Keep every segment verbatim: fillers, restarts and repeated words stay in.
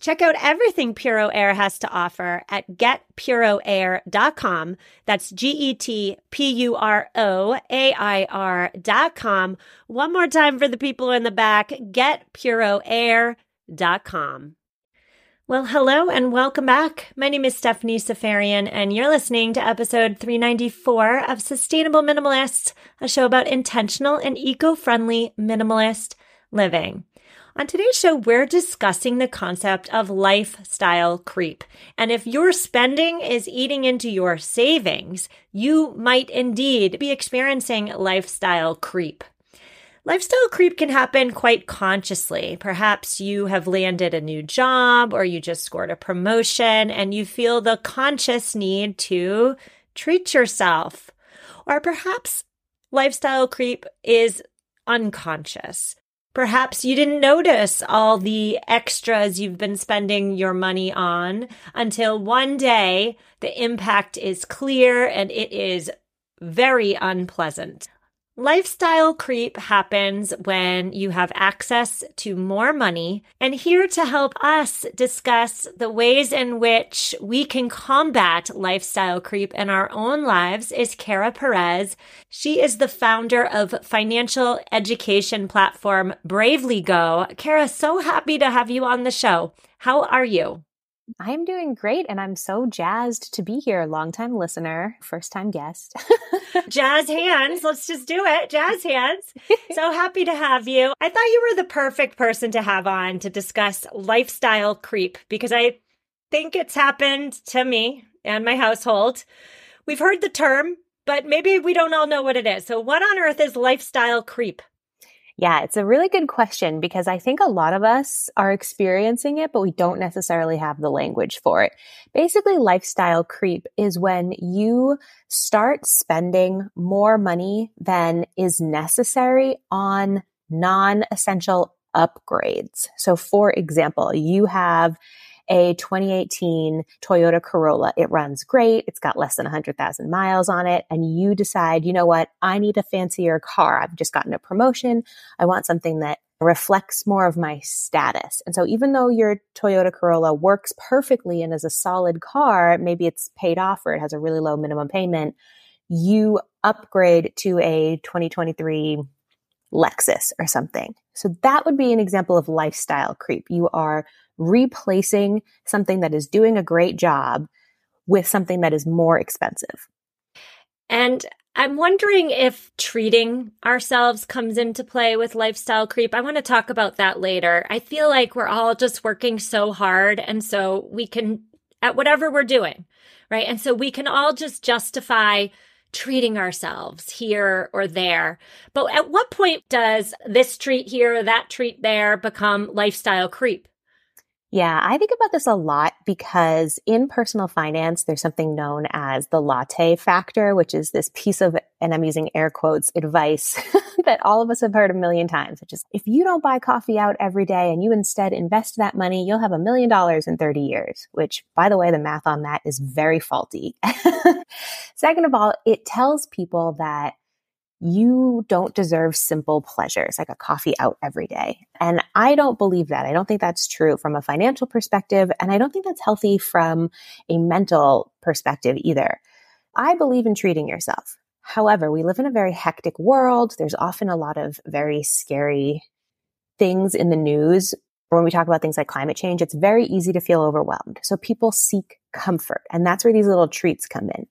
Check out everything Puro Air has to offer at get puro air dot com. That's G E T P U R O A I R dot com. One more time for the people in the back, get puro air dot com. Well, hello and welcome back. My name is Stephanie Safarian, and you're listening to episode three ninety-four of Sustainable Minimalists, a show about intentional and eco-friendly minimalist living. On today's show, we're discussing the concept of lifestyle creep. And if your spending is eating into your savings, you might indeed be experiencing lifestyle creep. Lifestyle creep can happen quite consciously. Perhaps you have landed a new job or you just scored a promotion and you feel the conscious need to treat yourself. Or perhaps lifestyle creep is unconscious. Perhaps you didn't notice all the extras you've been spending your money on until one day the impact is clear and it is very unpleasant. Lifestyle creep happens when you have access to more money, and here to help us discuss the ways in which we can combat lifestyle creep in our own lives is Kara Perez. She is the founder of financial education platform Bravely Go. Kara, so happy to have you on the show. How are you? I'm doing great, and I'm so jazzed to be here. Longtime listener, first time guest. Jazz hands. Let's just do it. Jazz hands. So happy to have you. I thought you were the perfect person to have on to discuss lifestyle creep because I think it's happened to me and my household. We've heard the term, but maybe we don't all know what it is. So what on earth is lifestyle creep? Yeah, it's a really good question because I think a lot of us are experiencing it, but we don't necessarily have the language for it. Basically, lifestyle creep is when you start spending more money than is necessary on non-essential upgrades. So for example, you have a twenty eighteen Toyota Corolla. It runs great. It's got less than one hundred thousand miles on it. And you decide, you know what? I need a fancier car. I've just gotten a promotion. I want something that reflects more of my status. And so even though your Toyota Corolla works perfectly and is a solid car, maybe it's paid off or it has a really low minimum payment, you upgrade to a twenty twenty-three Lexus or something. So that would be an example of lifestyle creep. You are replacing something that is doing a great job with something that is more expensive. And I'm wondering if treating ourselves comes into play with lifestyle creep. I want to talk about that later. I feel like we're all just working so hard. And so we can, at whatever we're doing, right? And so we can all just justify treating ourselves here or there. But at what point does this treat here or that treat there become lifestyle creep? Yeah, I think about this a lot because in personal finance, there's something known as the latte factor, which is this piece of, and I'm using air quotes, advice that all of us have heard a million times, which is if you don't buy coffee out every day and you instead invest that money, you'll have a million dollars in thirty years, which, by the way, the math on that is very faulty. Second of all, it tells people that you don't deserve simple pleasures like a coffee out every day. And I don't believe that. I don't think that's true from a financial perspective. And I don't think that's healthy from a mental perspective either. I believe in treating yourself. However, we live in a very hectic world. There's often a lot of very scary things in the news. When we talk about things like climate change, it's very easy to feel overwhelmed. So people seek comfort. And that's where these little treats come in.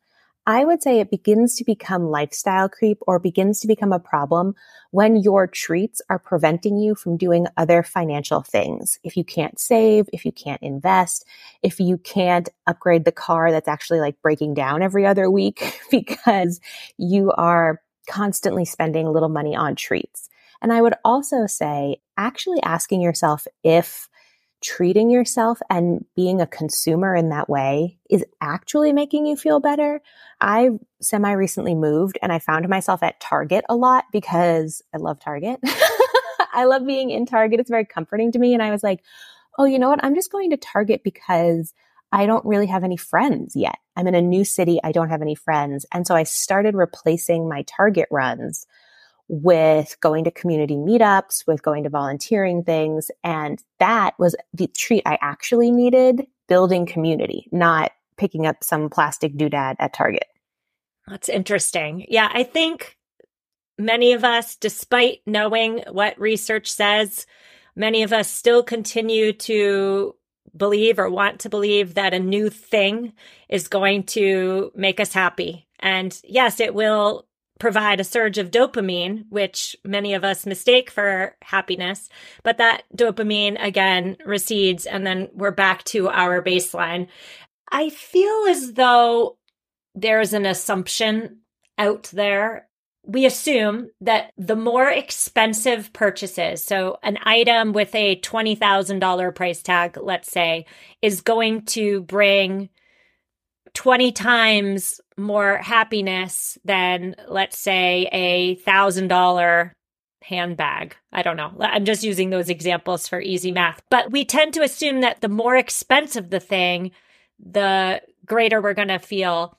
I would say it begins to become lifestyle creep or begins to become a problem when your treats are preventing you from doing other financial things. If you can't save, if you can't invest, if you can't upgrade the car that's actually like breaking down every other week because you are constantly spending a little money on treats. And I would also say actually asking yourself if treating yourself and being a consumer in that way is actually making you feel better. I semi-recently moved and I found myself at Target a lot because I love Target. I love being in Target. It's very comforting to me. And I was like, oh, you know what? I'm just going to Target because I don't really have any friends yet. I'm in a new city. I don't have any friends. And so I started replacing my Target runs with going to community meetups, with going to volunteering things. And that was the treat I actually needed, building community, not picking up some plastic doodad at Target. That's interesting. Yeah, I think many of us, despite knowing what research says, many of us still continue to believe or want to believe that a new thing is going to make us happy. And yes, it will provide a surge of dopamine, which many of us mistake for happiness. But that dopamine, again, recedes, and then we're back to our baseline. I feel as though there's an assumption out there. We assume that the more expensive purchases, so an item with a twenty thousand dollars price tag, let's say, is going to bring twenty times more happiness than, let's say, a one thousand dollars handbag. I don't know. I'm just using those examples for easy math. But we tend to assume that the more expensive the thing, the greater we're going to feel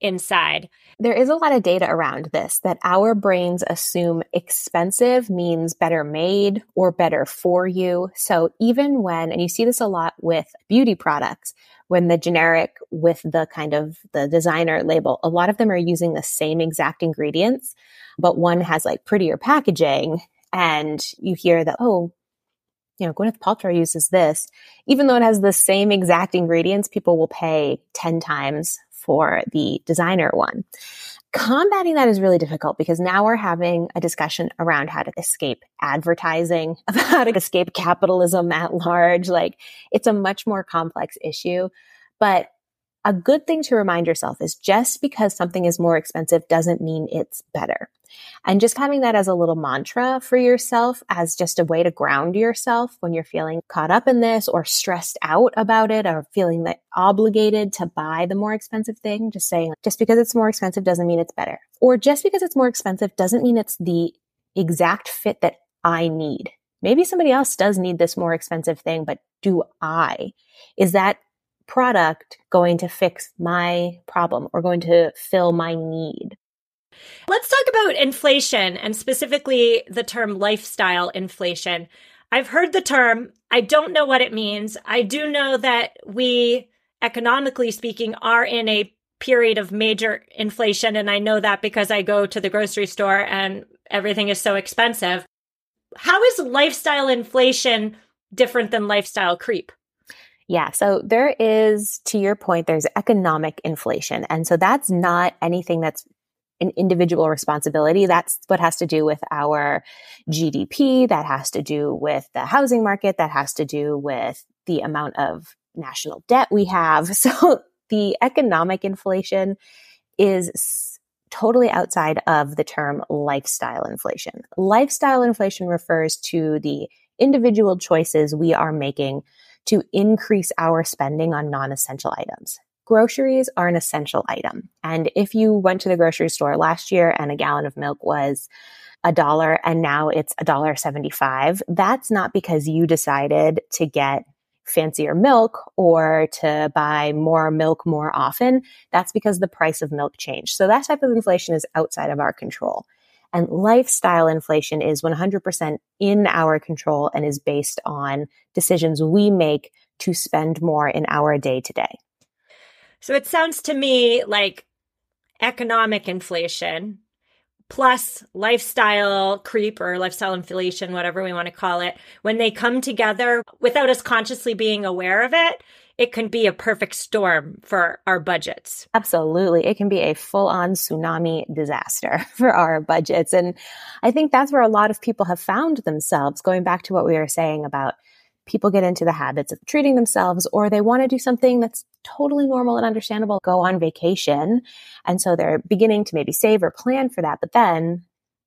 inside. There is a lot of data around this that our brains assume expensive means better made or better for you. So even when, and you see this a lot with beauty products, when the generic with the kind of the designer label, a lot of them are using the same exact ingredients, but one has like prettier packaging. And you hear that, oh, you know, Gwyneth Paltrow uses this. Even though it has the same exact ingredients, people will pay ten times for the designer one. Combating that is really difficult because now we're having a discussion around how to escape advertising, about how to escape capitalism at large. Like, it's a much more complex issue. But a good thing to remind yourself is just because something is more expensive doesn't mean it's better. And just having that as a little mantra for yourself, as just a way to ground yourself when you're feeling caught up in this or stressed out about it or feeling that obligated to buy the more expensive thing, just saying, just because it's more expensive doesn't mean it's better. Or just because it's more expensive doesn't mean it's the exact fit that I need. Maybe somebody else does need this more expensive thing, but do I? Is that product going to fix my problem or going to fill my need? Let's talk about inflation and specifically the term lifestyle inflation. I've heard the term. I don't know what it means. I do know that we, economically speaking, are in a period of major inflation. And I know that because I go to the grocery store and everything is so expensive. How is lifestyle inflation different than lifestyle creep? Yeah. So there is, to your point, there's economic inflation. And so that's not anything that's an individual responsibility. That's what has to do with our G D P. That has to do with the housing market. That has to do with the amount of national debt we have. So the economic inflation is totally outside of the term lifestyle inflation. Lifestyle inflation refers to the individual choices we are making to increase our spending on non-essential items. Groceries are an essential item. And if you went to the grocery store last year and a gallon of milk was a dollar and now it's a dollar seventy-five, that's not because you decided to get fancier milk or to buy more milk more often. That's because the price of milk changed. So that type of inflation is outside of our control. And lifestyle inflation is one hundred percent in our control and is based on decisions we make to spend more in our day-to-day. So it sounds to me like economic inflation plus lifestyle creep or lifestyle inflation, whatever we want to call it, when they come together without us consciously being aware of it, it can be a perfect storm for our budgets. Absolutely. It can be a full-on tsunami disaster for our budgets. And I think that's where a lot of people have found themselves, going back to what we were saying about people get into the habits of treating themselves, or they want to do something that's totally normal and understandable, go on vacation. And so they're beginning to maybe save or plan for that. But then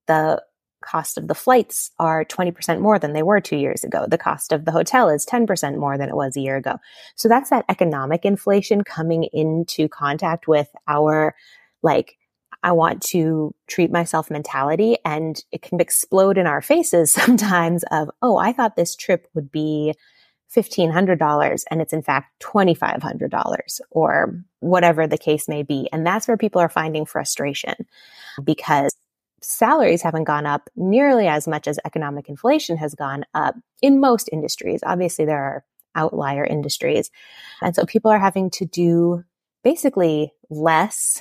the cost of the flights are twenty percent more than they were two years ago. The cost of the hotel is ten percent more than it was a year ago. So that's that economic inflation coming into contact with our, like, I want to treat myself mentality. And it can explode in our faces sometimes of, oh, I thought this trip would be fifteen hundred dollars and it's in fact twenty-five hundred dollars, or whatever the case may be. And that's where people are finding frustration, because salaries haven't gone up nearly as much as economic inflation has gone up in most industries. Obviously, there are outlier industries. And so people are having to do basically less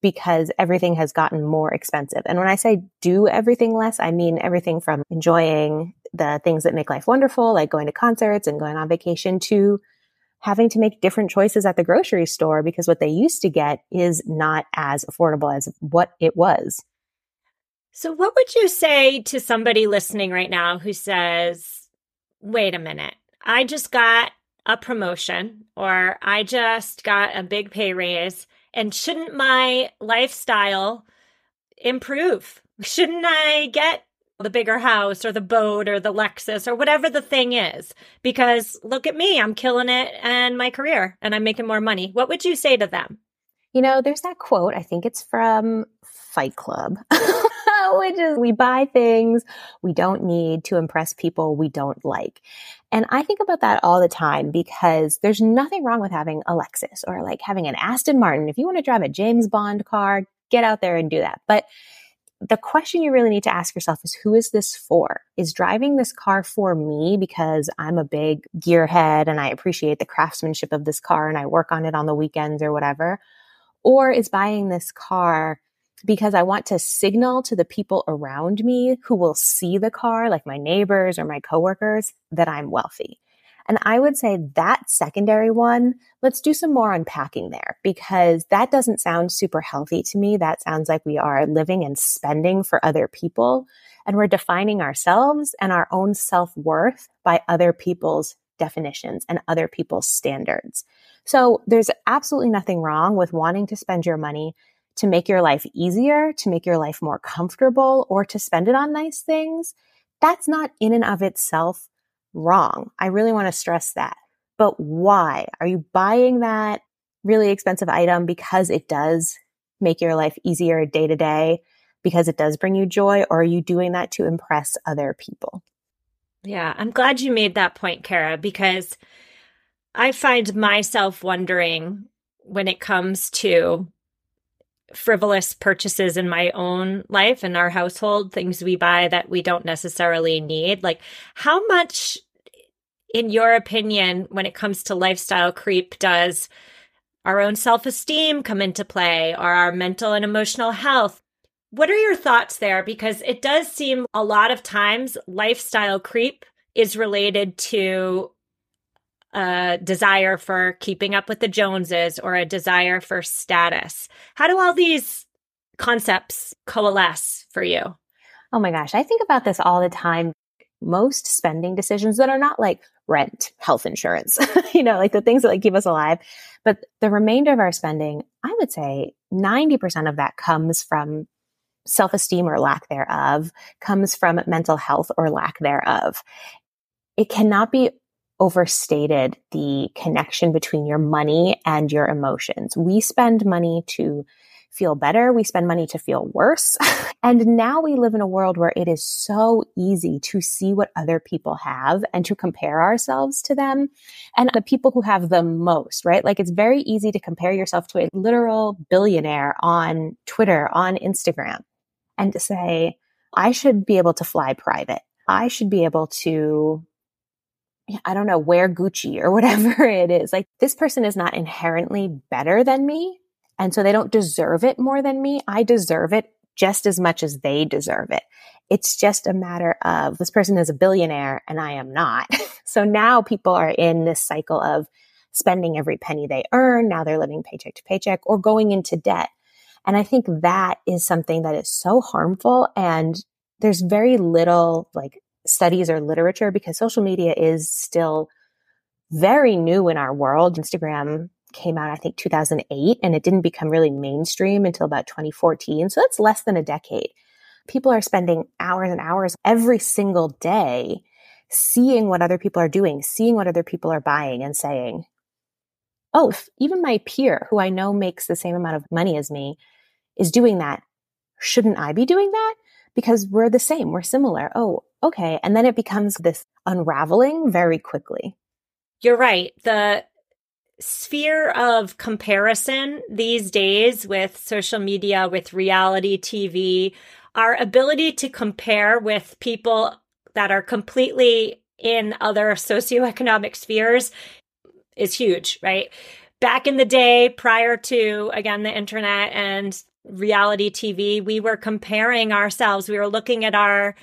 because everything has gotten more expensive. And when I say do everything less, I mean everything from enjoying the things that make life wonderful, like going to concerts and going on vacation, to having to make different choices at the grocery store because what they used to get is not as affordable as what it was. So what would you say to somebody listening right now who says, wait a minute, I just got a promotion, or I just got a big pay raise, and shouldn't my lifestyle improve? Shouldn't I get the bigger house or the boat or the Lexus or whatever the thing is? Because look at me, I'm killing it and my career and I'm making more money. What would you say to them? You know, there's that quote, I think it's from Fight Club, which is, we buy things we don't need to impress people we don't like. And I think about that all the time, because there's nothing wrong with having a Lexus or like having an Aston Martin. If you want to drive a James Bond car, get out there and do that. But the question you really need to ask yourself is, who is this for? Is driving this car for me because I'm a big gearhead and I appreciate the craftsmanship of this car and I work on it on the weekends or whatever? Or is buying this car because I want to signal to the people around me who will see the car, like my neighbors or my coworkers, that I'm wealthy? And I would say that secondary one, let's do some more unpacking there, because that doesn't sound super healthy to me. That sounds like we are living and spending for other people, and we're defining ourselves and our own self-worth by other people's definitions and other people's standards. So there's absolutely nothing wrong with wanting to spend your money to make your life easier, to make your life more comfortable, or to spend it on nice things. That's not in and of itself wrong. I really want to stress that. But why? Are you buying that really expensive item because it does make your life easier day to day, because it does bring you joy, or are you doing that to impress other people? Yeah, I'm glad you made that point, Kara, because I find myself wondering when it comes to frivolous purchases in my own life and our household, things we buy that we don't necessarily need. Like, how much, in your opinion, when it comes to lifestyle creep, does our own self-esteem come into play, or our mental and emotional health? What are your thoughts there? Because it does seem a lot of times lifestyle creep is related to a desire for keeping up with the Joneses or a desire for status. How do all these concepts coalesce for you? Oh my gosh, I think about this all the time. Most spending decisions that are not like rent, health insurance, you know, like the things that like keep us alive, but the remainder of our spending, I would say ninety percent of that comes from self-esteem or lack thereof, comes from mental health or lack thereof. It cannot be overstated, the connection between your money and your emotions. We spend money to feel better. We spend money to feel worse. And now we live in a world where it is so easy to see what other people have and to compare ourselves to them and the people who have the most, right? Like, it's very easy to compare yourself to a literal billionaire on Twitter, on Instagram, and to say, I should be able to fly private. I should be able to, I don't know, wear Gucci or whatever it is. Like, this person is not inherently better than me, and so they don't deserve it more than me. I deserve it just as much as they deserve it. It's just a matter of, this person is a billionaire and I am not. So now people are in this cycle of spending every penny they earn. Now they're living paycheck to paycheck or going into debt. And I think that is something that is so harmful. And there's very little like studies or literature because social media is still very new in our world. Instagram came out, I think, two thousand eight, and it didn't become really mainstream until about twenty fourteen. So that's less than a decade. People are spending hours and hours every single day seeing what other people are doing, seeing what other people are buying and saying, oh, if even my peer who I know makes the same amount of money as me is doing that, shouldn't I be doing that? Because we're the same. We're similar. Oh, okay. And then it becomes this unraveling very quickly. You're right. The sphere of comparison these days with social media, with reality T V, our ability to compare with people that are completely in other socioeconomic spheres is huge, right? Back in the day, prior to, again, the internet and reality T V, we were comparing ourselves. We were looking at our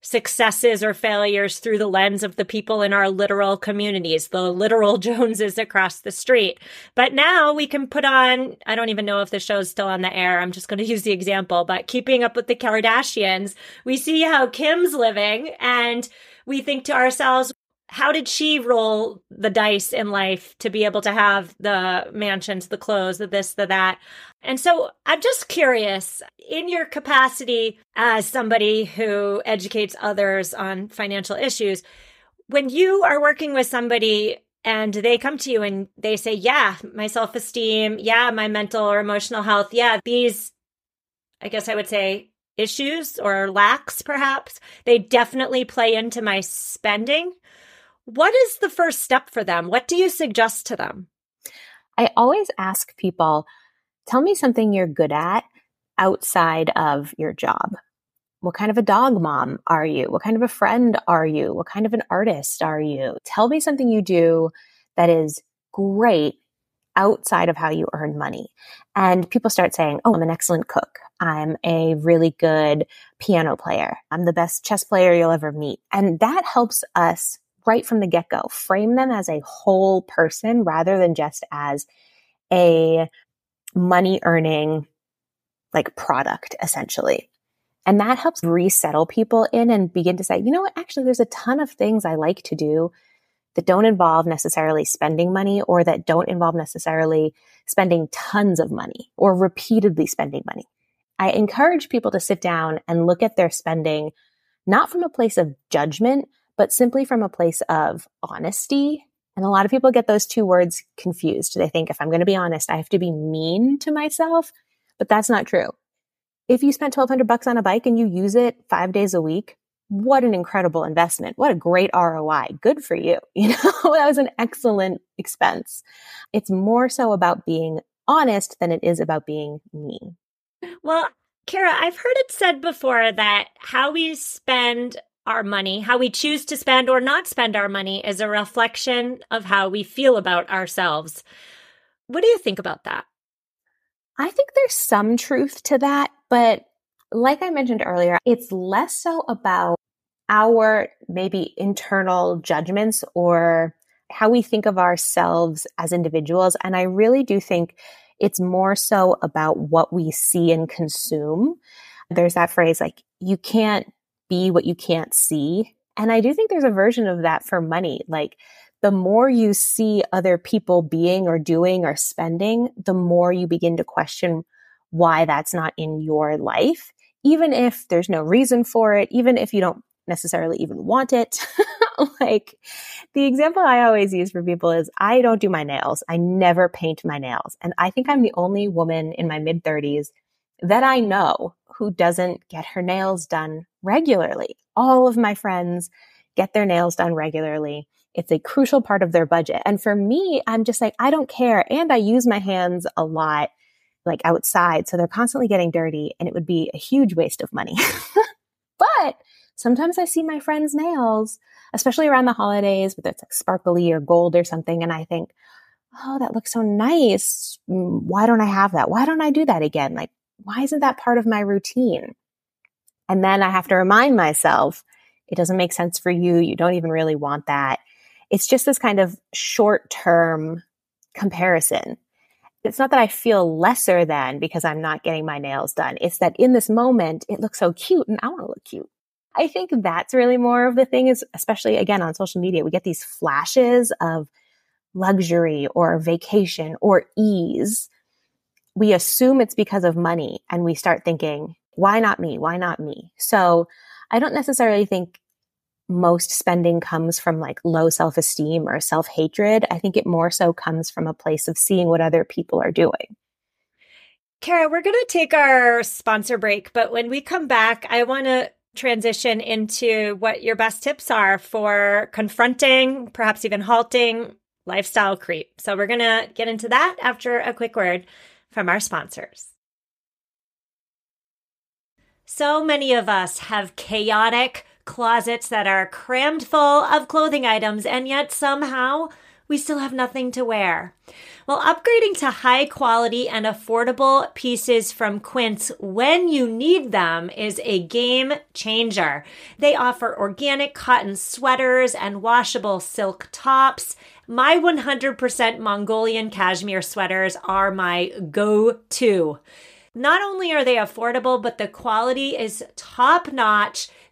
successes or failures through the lens of the people in our literal communities, the literal Joneses across the street. But now we can put on, I don't even know if the show's still on the air. I'm just going to use the example, but Keeping Up with the Kardashians, we see how Kim's living and we think to ourselves, how did she roll the dice in life to be able to have the mansions, the clothes, the this, the that? And so I'm just curious, in your capacity as somebody who educates others on financial issues, when you are working with somebody and they come to you and they say, yeah, my self-esteem, yeah, my mental or emotional health, yeah, these, I guess I would say, issues or lacks perhaps, they definitely play into my spending. What is the first step for them? What do you suggest to them? I always ask people, tell me something you're good at outside of your job. What kind of a dog mom are you? What kind of a friend are you? What kind of an artist are you? Tell me something you do that is great outside of how you earn money. And people start saying, oh, I'm an excellent cook. I'm a really good piano player. I'm the best chess player you'll ever meet. And that helps us right from the get-go, frame them as a whole person rather than just as a money-earning like product, essentially. And that helps resettle people in and begin to say, you know what, actually, there's a ton of things I like to do that don't involve necessarily spending money or that don't involve necessarily spending tons of money or repeatedly spending money. I encourage people to sit down and look at their spending, not from a place of judgment, but simply from a place of honesty. And a lot of people get those two words confused. They think, if I'm going to be honest, I have to be mean to myself, but that's not true. If you spent twelve hundred bucks on a bike and you use it five days a week, what an incredible investment. What a great R O I. Good for you. You know, that was an excellent expense. It's more so about being honest than it is about being mean. Well, Kara, I've heard it said before that how we spend our money, how we choose to spend or not spend our money is a reflection of how we feel about ourselves. What do you think about that? I think there's some truth to that, but like I mentioned earlier, it's less so about our maybe internal judgments or how we think of ourselves as individuals. And I really do think it's more so about what we see and consume. There's that phrase like, you can't be what you can't see. And I do think there's a version of that for money. Like the more you see other people being or doing or spending, the more you begin to question why that's not in your life, even if there's no reason for it, even if you don't necessarily even want it. Like the example I always use for people is I don't do my nails. I never paint my nails. And I think I'm the only woman in my mid thirties that I know who doesn't get her nails done regularly. All of my friends get their nails done regularly. It's a crucial part of their budget. And for me, I'm just like, I don't care. And I use my hands a lot, like outside. So they're constantly getting dirty and it would be a huge waste of money. But sometimes I see my friends' nails, especially around the holidays, whether it's like sparkly or gold or something. And I think, oh, that looks so nice. Why don't I have that? Why don't I do that again? Like, why isn't that part of my routine? And then I have to remind myself, it doesn't make sense for you. You don't even really want that. it's just this kind of short-term comparison. It's not that I feel lesser than because I'm not getting my nails done. It's that in this moment, it looks so cute and I want to look cute. I think that's really more of the thing is, especially again, on social media, we get these flashes of luxury or vacation or ease. We assume it's because of money and we start thinking, why not me? Why not me? So I don't necessarily think most spending comes from like low self-esteem or self-hatred. I think it more so comes from a place of seeing what other people are doing. Kara, we're going to take our sponsor break, but when we come back, I want to transition into what your best tips are for confronting, perhaps even halting lifestyle creep. So we're going to get into that after a quick word from our sponsors. So many of us have chaotic closets that are crammed full of clothing items, and yet somehow we still have nothing to wear. Well, upgrading to high quality and affordable pieces from Quince when you need them is a game changer. They offer organic cotton sweaters and washable silk tops. My one hundred percent Mongolian cashmere sweaters are my go-to. Not only are they affordable, but the quality is top-notch.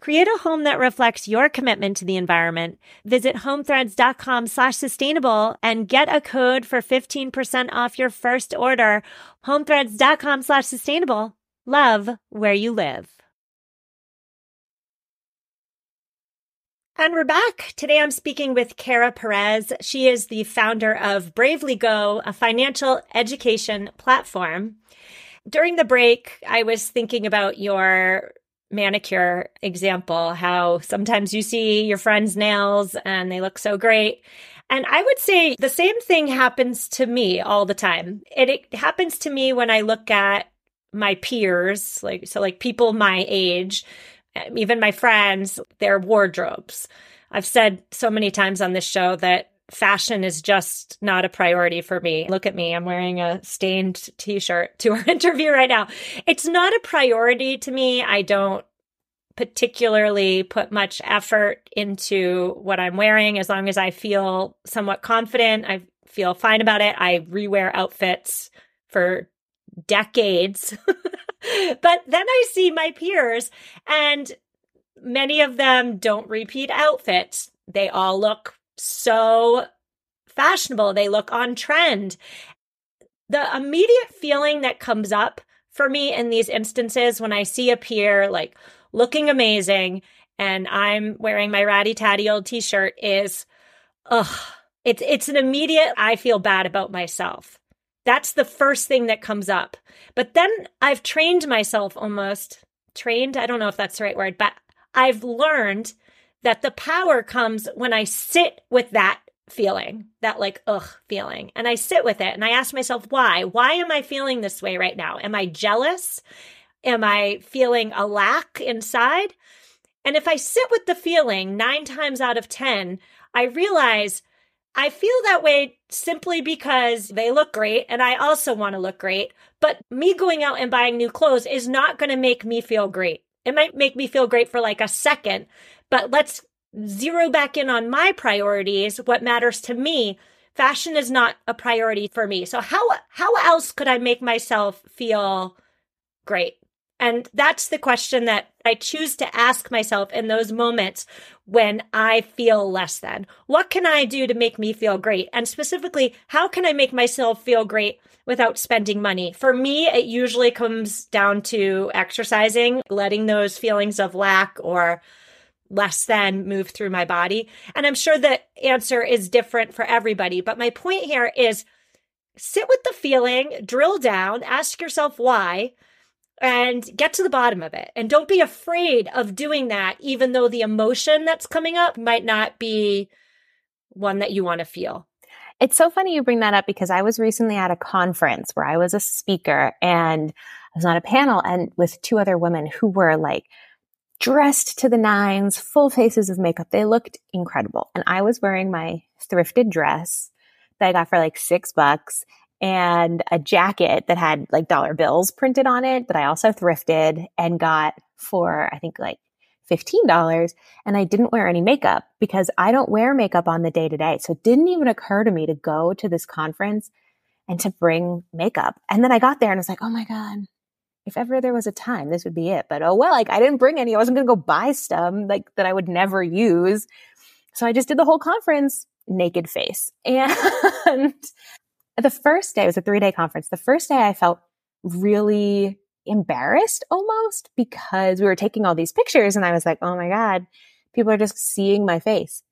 Create a home that reflects your commitment to the environment. Visit homethreads.com slash sustainable and get a code for fifteen percent off your first order. Homethreads.com slash sustainable. Love where you live. And we're back. Today I'm speaking with Kara Perez. She is the founder of Bravely Go, a financial education platform. During the break, I was thinking about your manicure example, how sometimes you see your friend's nails and they look so great. And I would say the same thing happens to me all the time. It, it happens to me when I look at my peers, like so like people my age, even my friends, their wardrobes. I've said so many times on this show that fashion is just not a priority for me. Look at me. I'm wearing a stained t-shirt to our interview right now. It's not a priority to me. I don't particularly put much effort into what I'm wearing. As long as I feel somewhat confident, I feel fine about it. I rewear outfits for decades. But then I see my peers and many of them don't repeat outfits. They all look so fashionable. They look on trend. The immediate feeling that comes up for me in these instances when I see a peer like looking amazing and I'm wearing my ratty tatty old t-shirt is, ugh, it's, it's an immediate, I feel bad about myself. That's the first thing that comes up. But then I've trained myself almost, trained, I don't know if that's the right word, but I've learned that the power comes when I sit with that feeling, that like, ugh, feeling. And I sit with it and I ask myself, why? Why am I feeling this way right now? Am I jealous? Am I feeling a lack inside? And if I sit with the feeling nine times out of ten, I realize I feel that way simply because they look great and I also want to look great. But me going out and buying new clothes is not going to make me feel great. It might make me feel great for like a second, but let's zero back in on my priorities, what matters to me. Fashion is not a priority for me. So how how else could I make myself feel great? And that's the question that I choose to ask myself in those moments when I feel less than. What can I do to make me feel great? And specifically, how can I make myself feel great without spending money? For me, it usually comes down to exercising, letting those feelings of lack or less than move through my body. And I'm sure the answer is different for everybody. But my point here is sit with the feeling, drill down, ask yourself why, and get to the bottom of it. And don't be afraid of doing that, even though the emotion that's coming up might not be one that you want to feel. It's so funny you bring that up, because I was recently at a conference where I was a speaker and I was on a panel and with two other women who were like dressed to the nines, full faces of makeup. They looked incredible. And I was wearing my thrifted dress that I got for like six bucks. And a jacket that had like dollar bills printed on it that I also thrifted and got for, I think, like fifteen dollars. And I didn't wear any makeup because I don't wear makeup on the day to day. So it didn't even occur to me to go to this conference and to bring makeup. And then I got there and I was like, oh my God, if ever there was a time, this would be it. But oh well, like I didn't bring any. I wasn't going to go buy stuff like that I would never use. So I just did the whole conference naked face. And the first day, it was a three-day conference. The first day I felt really embarrassed almost because we were taking all these pictures and I was like, oh my God, people are just seeing my face.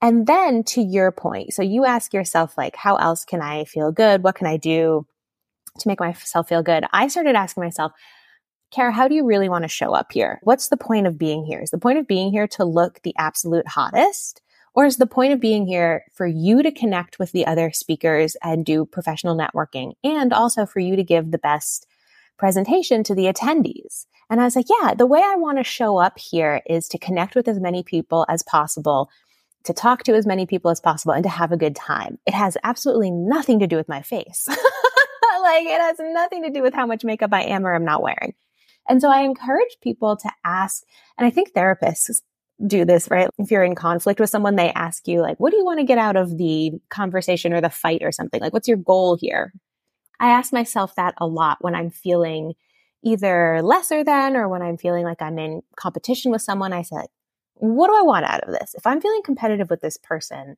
And then to your point, so you ask yourself like, how else can I feel good? What can I do to make myself feel good? I started asking myself, Kara, how do you really want to show up here? What's the point of being here? Is the point of being here to look the absolute hottest? Or is the point of being here for you to connect with the other speakers and do professional networking, and also for you to give the best presentation to the attendees? And I was like, yeah, the way I want to show up here is to connect with as many people as possible, to talk to as many people as possible, and to have a good time. It has absolutely nothing to do with my face. Like it has nothing to do with how much makeup I am or I'm not wearing. And so I encourage people to ask, and I think therapists do this, right? If you're in conflict with someone, they ask you like, what do you want to get out of the conversation or the fight or something? Like, what's your goal here? I ask myself that a lot when I'm feeling either lesser than, or when I'm feeling like I'm in competition with someone. I say, like, what do I want out of this? If I'm feeling competitive with this person,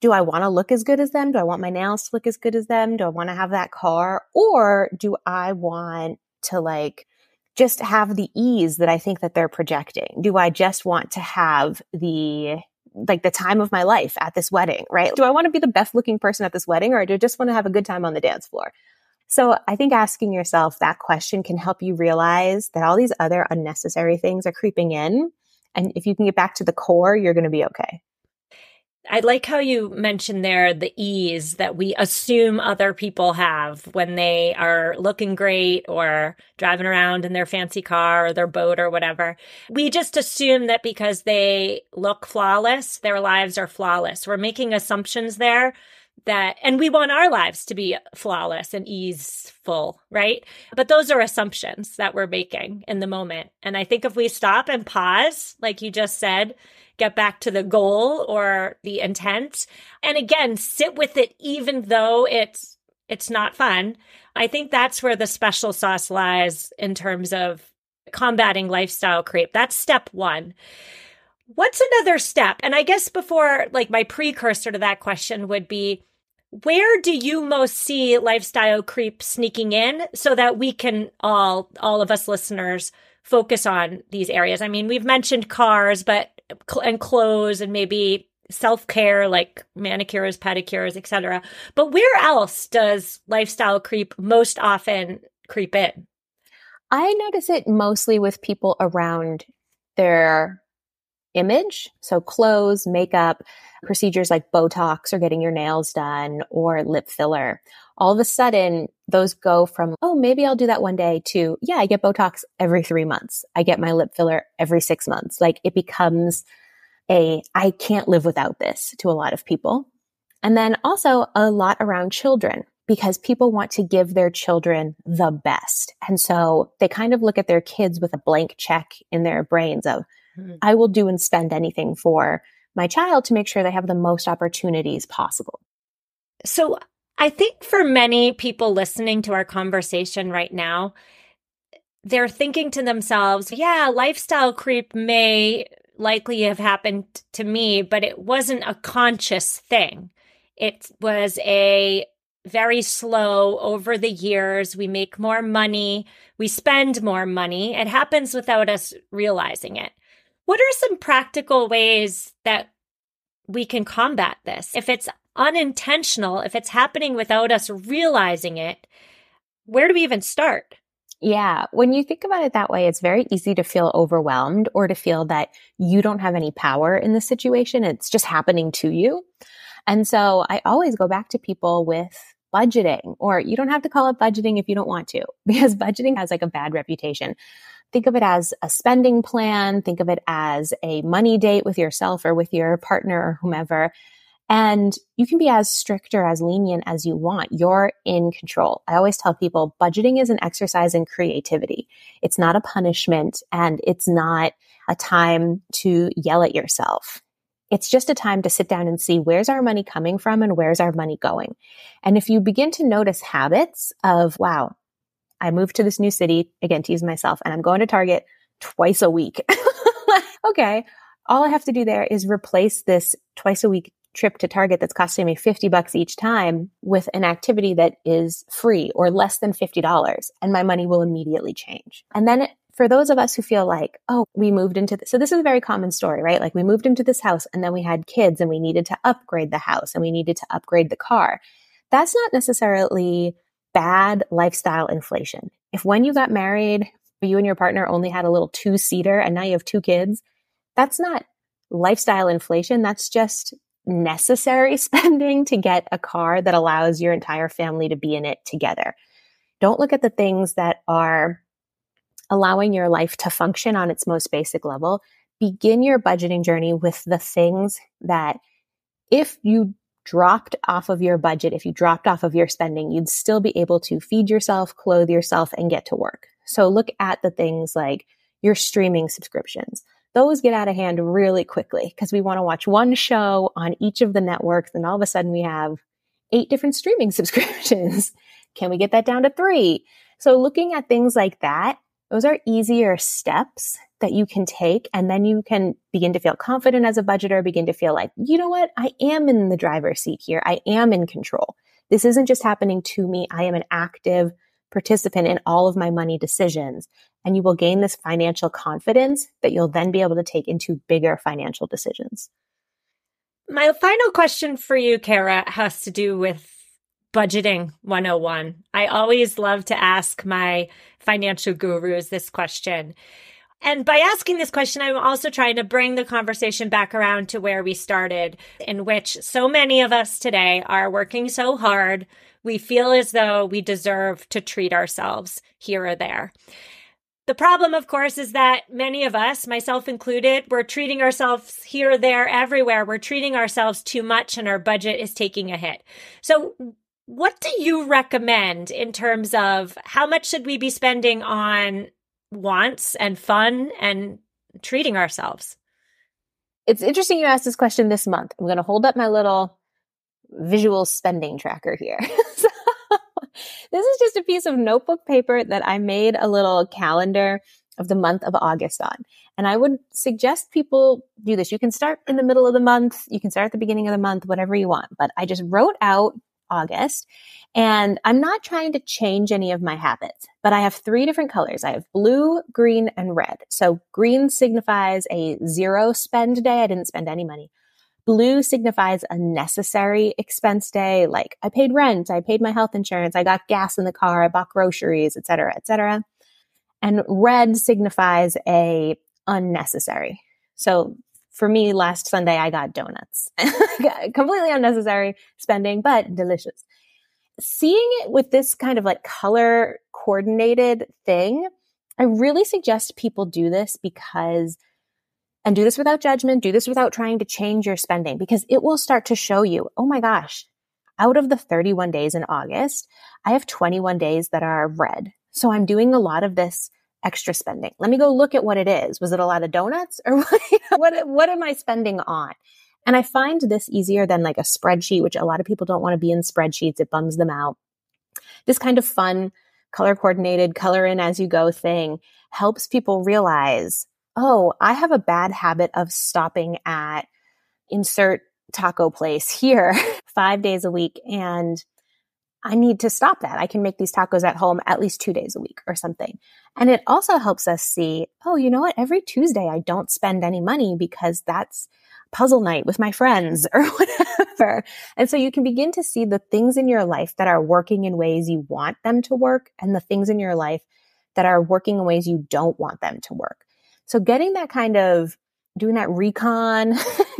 do I want to look as good as them? Do I want my nails to look as good as them? Do I want to have that car? Or do I want to like just have the ease that I think that they're projecting? Do I just want to have the like the time of my life at this wedding, right? Do I want to be the best looking person at this wedding, or do I just want to have a good time on the dance floor? So I think asking yourself that question can help you realize that all these other unnecessary things are creeping in. And if you can get back to the core, you're going to be okay. I like how you mentioned there the ease that we assume other people have when they are looking great or driving around in their fancy car or their boat or whatever. We just assume that because they look flawless, their lives are flawless. We're making assumptions there that, and we want our lives to be flawless and easeful, right? But those are assumptions that we're making in the moment. And I think if we stop and pause, like you just said, get back to the goal or the intent. And again, sit with it, even though it's it's not fun. I think that's where the special sauce lies in terms of combating lifestyle creep. That's step one. What's another step? And I guess before, like my precursor to that question would be, where do you most see lifestyle creep sneaking in so that we can all, all of us listeners, focus on these areas? I mean, we've mentioned cars, but and clothes and maybe self-care like manicures, pedicures, et cetera. But where else does lifestyle creep most often creep in? I notice it mostly with people around their image. So clothes, makeup, procedures like Botox or getting your nails done or lip filler. All of a sudden, those go from, oh, maybe I'll do that one day to, yeah, I get Botox every three months. I get my lip filler every six months. Like it becomes a, I can't live without this to a lot of people. And then also a lot around children. because people want to give their children the best. And so they kind of look at their kids with a blank check in their brains of, mm-hmm. I will do and spend anything for my child to make sure they have the most opportunities possible. So I think for many people listening to our conversation right now, they're thinking to themselves, yeah, lifestyle creep may likely have happened to me, but it wasn't a conscious thing. It was a very slow over the years. We make more money. We spend more money. It happens without us realizing it. What are some practical ways that we can combat this? If it's unintentional, if it's happening without us realizing it, where do we even start? Yeah. When you think about it that way, it's very easy to feel overwhelmed or to feel that you don't have any power in the situation. It's just happening to you. And so I always go back to people with budgeting, or you don't have to call it budgeting if you don't want to, because budgeting has like a bad reputation. Think of it as a spending plan. Think of it as a money date with yourself or with your partner or whomever. And you can be as strict or as lenient as you want. You're in control. I always tell people budgeting is an exercise in creativity. It's not a punishment, and it's not a time to yell at yourself. It's just a time to sit down and see, where's our money coming from and where's our money going? And if you begin to notice habits of, wow, I moved to this new city, again, to use myself, and I'm going to Target twice a week. Okay, all I have to do there is replace this twice a week trip to Target that's costing me fifty bucks each time with an activity that is free or less than fifty dollars, and my money will immediately change. And then for those of us who feel like, oh, we moved into this. So this is a very common story, right? Like, we moved into this house and then we had kids and we needed to upgrade the house and we needed to upgrade the car. That's not necessarily bad lifestyle inflation. If when you got married, you and your partner only had a little two-seater and now you have two kids, that's not lifestyle inflation. That's just necessary spending to get a car that allows your entire family to be in it together. Don't look at the things that are allowing your life to function on its most basic level. Begin your budgeting journey with the things that if you dropped off of your budget, if you dropped off of your spending, you'd still be able to feed yourself, clothe yourself, and get to work. So look at the things like your streaming subscriptions. Those get out of hand really quickly because we want to watch one show on each of the networks, and all of a sudden we have eight different streaming subscriptions. Can we get that down to three? So looking at things like that, those are easier steps that you can take, and then you can begin to feel confident as a budgeter, begin to feel like, you know what? I am in the driver's seat here. I am in control. This isn't just happening to me. I am an active participant in all of my money decisions. And you will gain this financial confidence that you'll then be able to take into bigger financial decisions. My final question for you, Kara, has to do with budgeting one oh one. I always love to ask my financial gurus this question. And by asking this question, I'm also trying to bring the conversation back around to where we started, in which so many of us today are working so hard, we feel as though we deserve to treat ourselves here or there. The problem, of course, is that many of us, myself included, we're treating ourselves here, there, everywhere. We're treating ourselves too much, and our budget is taking a hit. So what do you recommend in terms of how much should we be spending on wants and fun and treating ourselves? It's interesting you asked this question this month. I'm going to hold up my little visual spending tracker here. So this is just a piece of notebook paper that I made a little calendar of the month of August on. And I would suggest people do this. You can start in the middle of the month. You can start at the beginning of the month, whatever you want. But I just wrote out August, and I'm not trying to change any of my habits, but I have three different colors. I have blue, green, and red. So green signifies a zero spend day. I didn't spend any money. Blue signifies a necessary expense day, like I paid rent, I paid my health insurance, I got gas in the car, I bought groceries, et cetera, et cetera. And red signifies a unnecessary. So for me, last Sunday, I got donuts. Completely unnecessary spending, but delicious. Seeing it with this kind of like color coordinated thing, I really suggest people do this because And do this without judgment, do this without trying to change your spending, because it will start to show you, oh my gosh, out of the thirty-one days in August, I have twenty-one days that are red. So I'm doing a lot of this extra spending. Let me go look at what it is. Was it a lot of donuts or what, what, what am I spending on? And I find this easier than like a spreadsheet, which a lot of people don't want to be in spreadsheets. It bums them out. This kind of fun, color coordinated, color in as you go thing helps people realize, oh, I have a bad habit of stopping at insert taco place here five days a week. And I need to stop that. I can make these tacos at home at least two days a week or something. And it also helps us see, oh, you know what? Every Tuesday, I don't spend any money because that's puzzle night with my friends or whatever. And so you can begin to see the things in your life that are working in ways you want them to work and the things in your life that are working in ways you don't want them to work. So getting that kind of, doing that recon,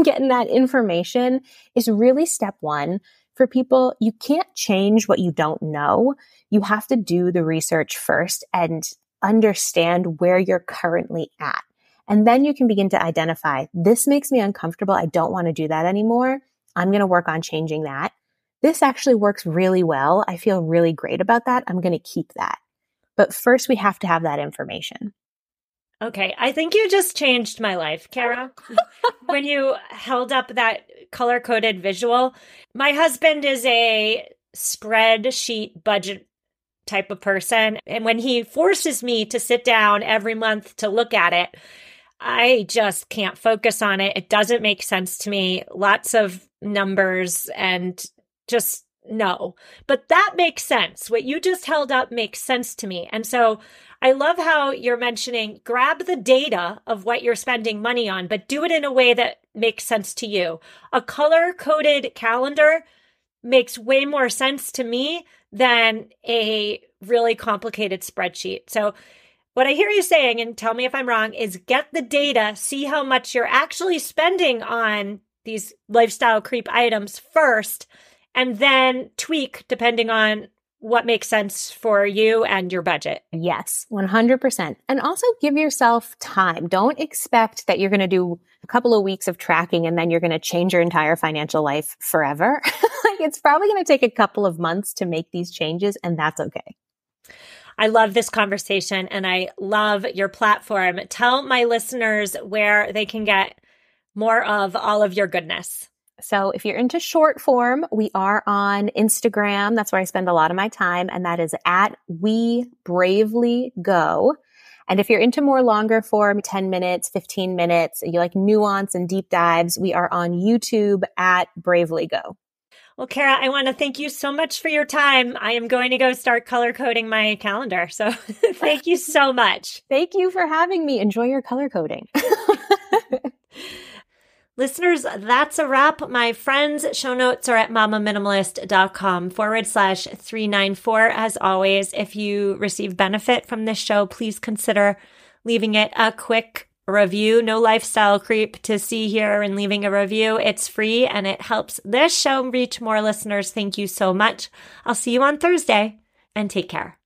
getting that information is really step one. For people, you can't change what you don't know. You have to do the research first and understand where you're currently at. And then you can begin to identify, this makes me uncomfortable. I don't want to do that anymore. I'm going to work on changing that. This actually works really well. I feel really great about that. I'm going to keep that. But first, we have to have that information. Okay. I think you just changed my life, Kara. When you held up that color-coded visual, my husband is a spreadsheet budget type of person. And when he forces me to sit down every month to look at it, I just can't focus on it. It doesn't make sense to me. Lots of numbers and just no. But that makes sense. What you just held up makes sense to me. And so I love how you're mentioning grab the data of what you're spending money on, but do it in a way that makes sense to you. A color-coded calendar makes way more sense to me than a really complicated spreadsheet. So what I hear you saying, and tell me if I'm wrong, is get the data, see how much you're actually spending on these lifestyle creep items first, and then tweak depending on what makes sense for you and your budget. Yes, one hundred percent. And also give yourself time. Don't expect that you're going to do a couple of weeks of tracking and then you're going to change your entire financial life forever. Like it's probably going to take a couple of months to make these changes, and that's okay. I love this conversation and I love your platform. Tell my listeners where they can get more of all of your goodness. So if you're into short form, we are on Instagram. That's where I spend a lot of my time. And that is at We Bravely Go. And if you're into more longer form, ten minutes, fifteen minutes, you like nuance and deep dives, we are on YouTube at Bravely Go. Well, Kara, I want to thank you so much for your time. I am going to go start color coding my calendar. So thank you so much. Thank you for having me. Enjoy your color coding. Listeners, that's a wrap. My friends, show notes are at mamaminimalist.com forward slash 394. As always, if you receive benefit from this show, please consider leaving it a quick review. No lifestyle creep to see here in leaving a review. It's free and it helps this show reach more listeners. Thank you so much. I'll see you on Thursday and take care.